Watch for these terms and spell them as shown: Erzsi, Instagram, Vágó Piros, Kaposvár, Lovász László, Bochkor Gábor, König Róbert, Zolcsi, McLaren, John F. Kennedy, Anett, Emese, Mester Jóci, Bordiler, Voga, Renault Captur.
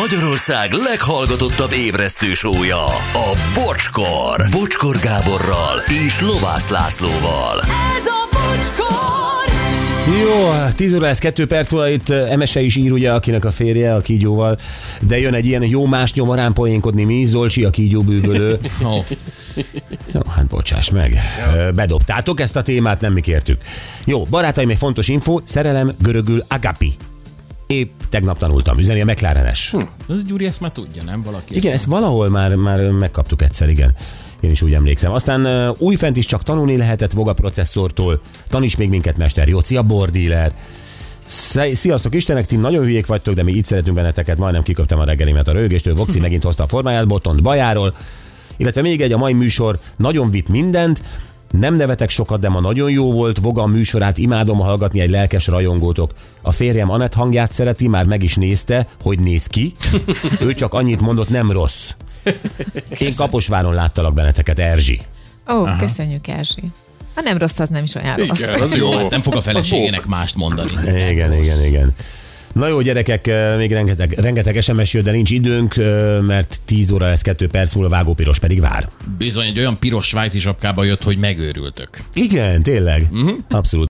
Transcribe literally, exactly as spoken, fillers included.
Magyarország leghallgatottabb ébresztő show-ja, a Bochkor. Bochkor Gáborral és Lovász Lászlóval. Ez a Bochkor! Jó, tíz óra, ez kettő perc óra, itt Emese is ír, ugye, akinek a férje a kígyóval, de jön egy ilyen jó más nyomarán poénkodni, mi Zolcsi, a kígyó bűvölő. Oh. Jó, hát bocsáss meg. Jó. Bedobtátok ezt a témát, nem mi kértük. Jó, barátaim, egy fontos info, szerelem görögül agapi. Épp tegnap tanultam, üzeni a McLaren-es. Hm. Ez Gyuri ezt már tudja, nem? Valaki. Igen, ezt nem. valahol már, már megkaptuk egyszer, igen. Én is úgy emlékszem. Aztán újfent is csak tanulni lehetett Voga processzortól. Taníts még minket, Mester Jóci, a Bordiler. Sziasztok, Istenek, ti nagyon hülyék vagytok, de mi itt szeretünk benneteket. Majdnem kiköptem a reggelimet a röhögéstől. Vokci megint hozta a formáját Boton Bajáról. Illetve még egy, a mai műsor nagyon vitt mindent. Nem nevetek sokat, de ma nagyon jó volt. Voga a műsorát imádom hallgatni, egy lelkes rajongótok. A férjem Anett hangját szereti, már meg is nézte, hogy néz ki. Ő csak annyit mondott, nem rossz. Én Kaposváron láttalak benneteket, Erzsi. Ó, Aha. köszönjük, Erzsi. Ha nem rossz, az nem is olyan rossz. Igen, az jó. Hát nem fog a feleségének mást mondani. Igen, rossz. igen, igen. Na jó, gyerekek, még rengeteg, rengeteg es em es jött, de nincs időnk, mert tíz óra lesz kettő perc múlva, Vágó Piros pedig vár. Bizony, egy olyan piros svájci sapkában jött, hogy megőrültök. Igen, tényleg. Uh-huh. Abszolút.